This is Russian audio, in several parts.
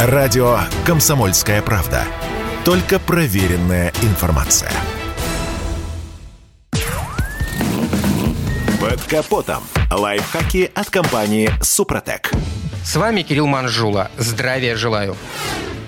Радио «Комсомольская правда». Только проверенная информация. Под капотом. Лайфхаки от компании «Супротек». С вами Кирилл Манжула. Здравия желаю.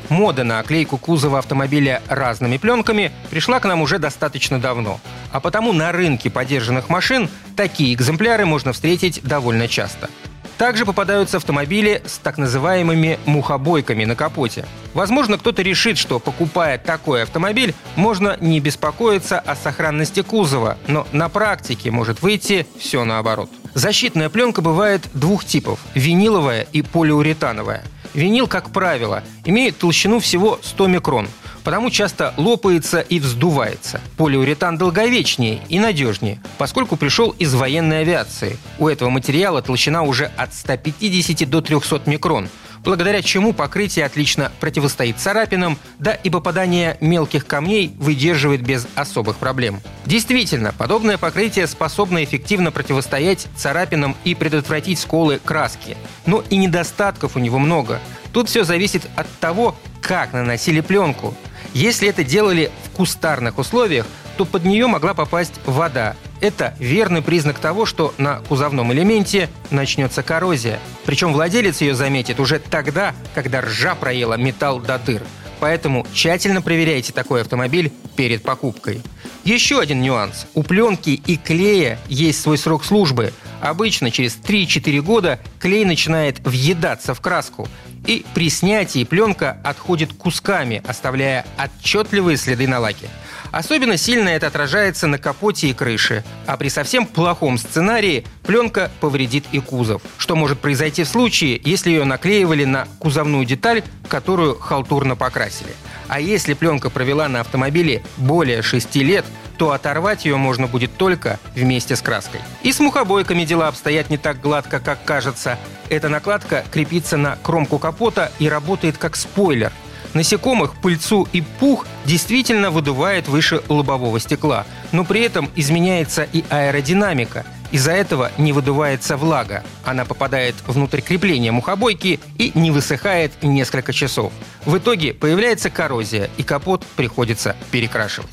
Мода на оклейку кузова автомобиля разными пленками пришла к нам уже достаточно давно. А потому на рынке подержанных машин такие экземпляры можно встретить довольно часто. Также попадаются автомобили с так называемыми мухобойками на капоте. Возможно, кто-то решит, что, покупая такой автомобиль, можно не беспокоиться о сохранности кузова, но на практике может выйти все наоборот. Защитная пленка бывает двух типов – виниловая и полиуретановая. Винил, как правило, имеет толщину всего 100 микрон, потому часто лопается и вздувается. Полиуретан долговечнее и надежнее, поскольку пришел из военной авиации. У этого материала толщина уже от 150 до 300 микрон, благодаря чему покрытие отлично противостоит царапинам, да и попадание мелких камней выдерживает без особых проблем. Действительно, подобное покрытие способно эффективно противостоять царапинам и предотвратить сколы краски. Но и недостатков у него много. Тут все зависит от того, как наносили пленку. Если это делали в кустарных условиях, то под нее могла попасть вода. Это верный признак того, что на кузовном элементе начнется коррозия. Причем владелец ее заметит уже тогда, когда ржа проела металл до дыр. Поэтому тщательно проверяйте такой автомобиль перед покупкой. Еще один нюанс. У пленки и клея есть свой срок службы. Обычно через 3-4 года клей начинает въедаться в краску. И при снятии пленка отходит кусками, оставляя отчетливые следы на лаке. Особенно сильно это отражается на капоте и крыше. А при совсем плохом сценарии пленка повредит и кузов. Что может произойти в случае, если ее наклеивали на кузовную деталь, которую халтурно покрасили. А если пленка провела на автомобиле более 6 лет, то оторвать ее можно будет только вместе с краской. И с мухобойками дела обстоят не так гладко, как кажется. Эта накладка крепится на кромку капота и работает как спойлер. Насекомых, пыльцу и пух действительно выдувает выше лобового стекла, но при этом изменяется и аэродинамика. Из-за этого не выдувается влага. Она попадает внутрь крепления мухобойки и не высыхает несколько часов. В итоге появляется коррозия, и капот приходится перекрашивать.